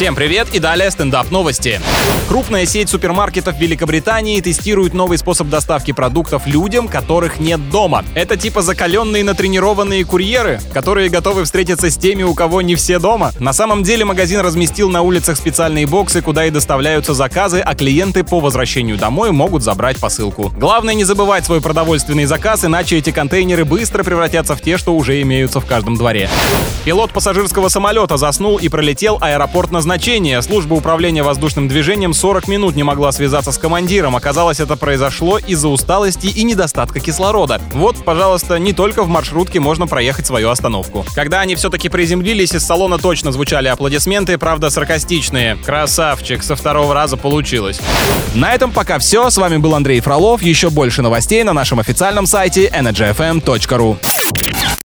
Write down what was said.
Всем привет и далее стендап новости. Крупная сеть супермаркетов Великобритании тестирует новый способ доставки продуктов людям, которых нет дома. Это типа закаленные натренированные курьеры, которые готовы встретиться с теми, у кого не все дома. На самом деле магазин разместил на улицах специальные боксы, куда и доставляются заказы, а клиенты по возвращению домой могут забрать посылку. Главное не забывать свой продовольственный заказ, иначе эти контейнеры быстро превратятся в те, что уже имеются в каждом дворе. Пилот пассажирского самолета заснул и пролетел аэропорт назначения. Служба управления воздушным движением 40 минут не могла связаться с командиром. Оказалось, это произошло из-за усталости и недостатка кислорода. Вот, пожалуйста, не только в маршрутке можно проехать свою остановку. Когда они все-таки приземлились, из салона точно звучали аплодисменты, правда, саркастичные. Красавчик, со второго раза получилось. На этом пока все. С вами был Андрей Фролов. Еще больше новостей на нашем официальном сайте energyfm.ru.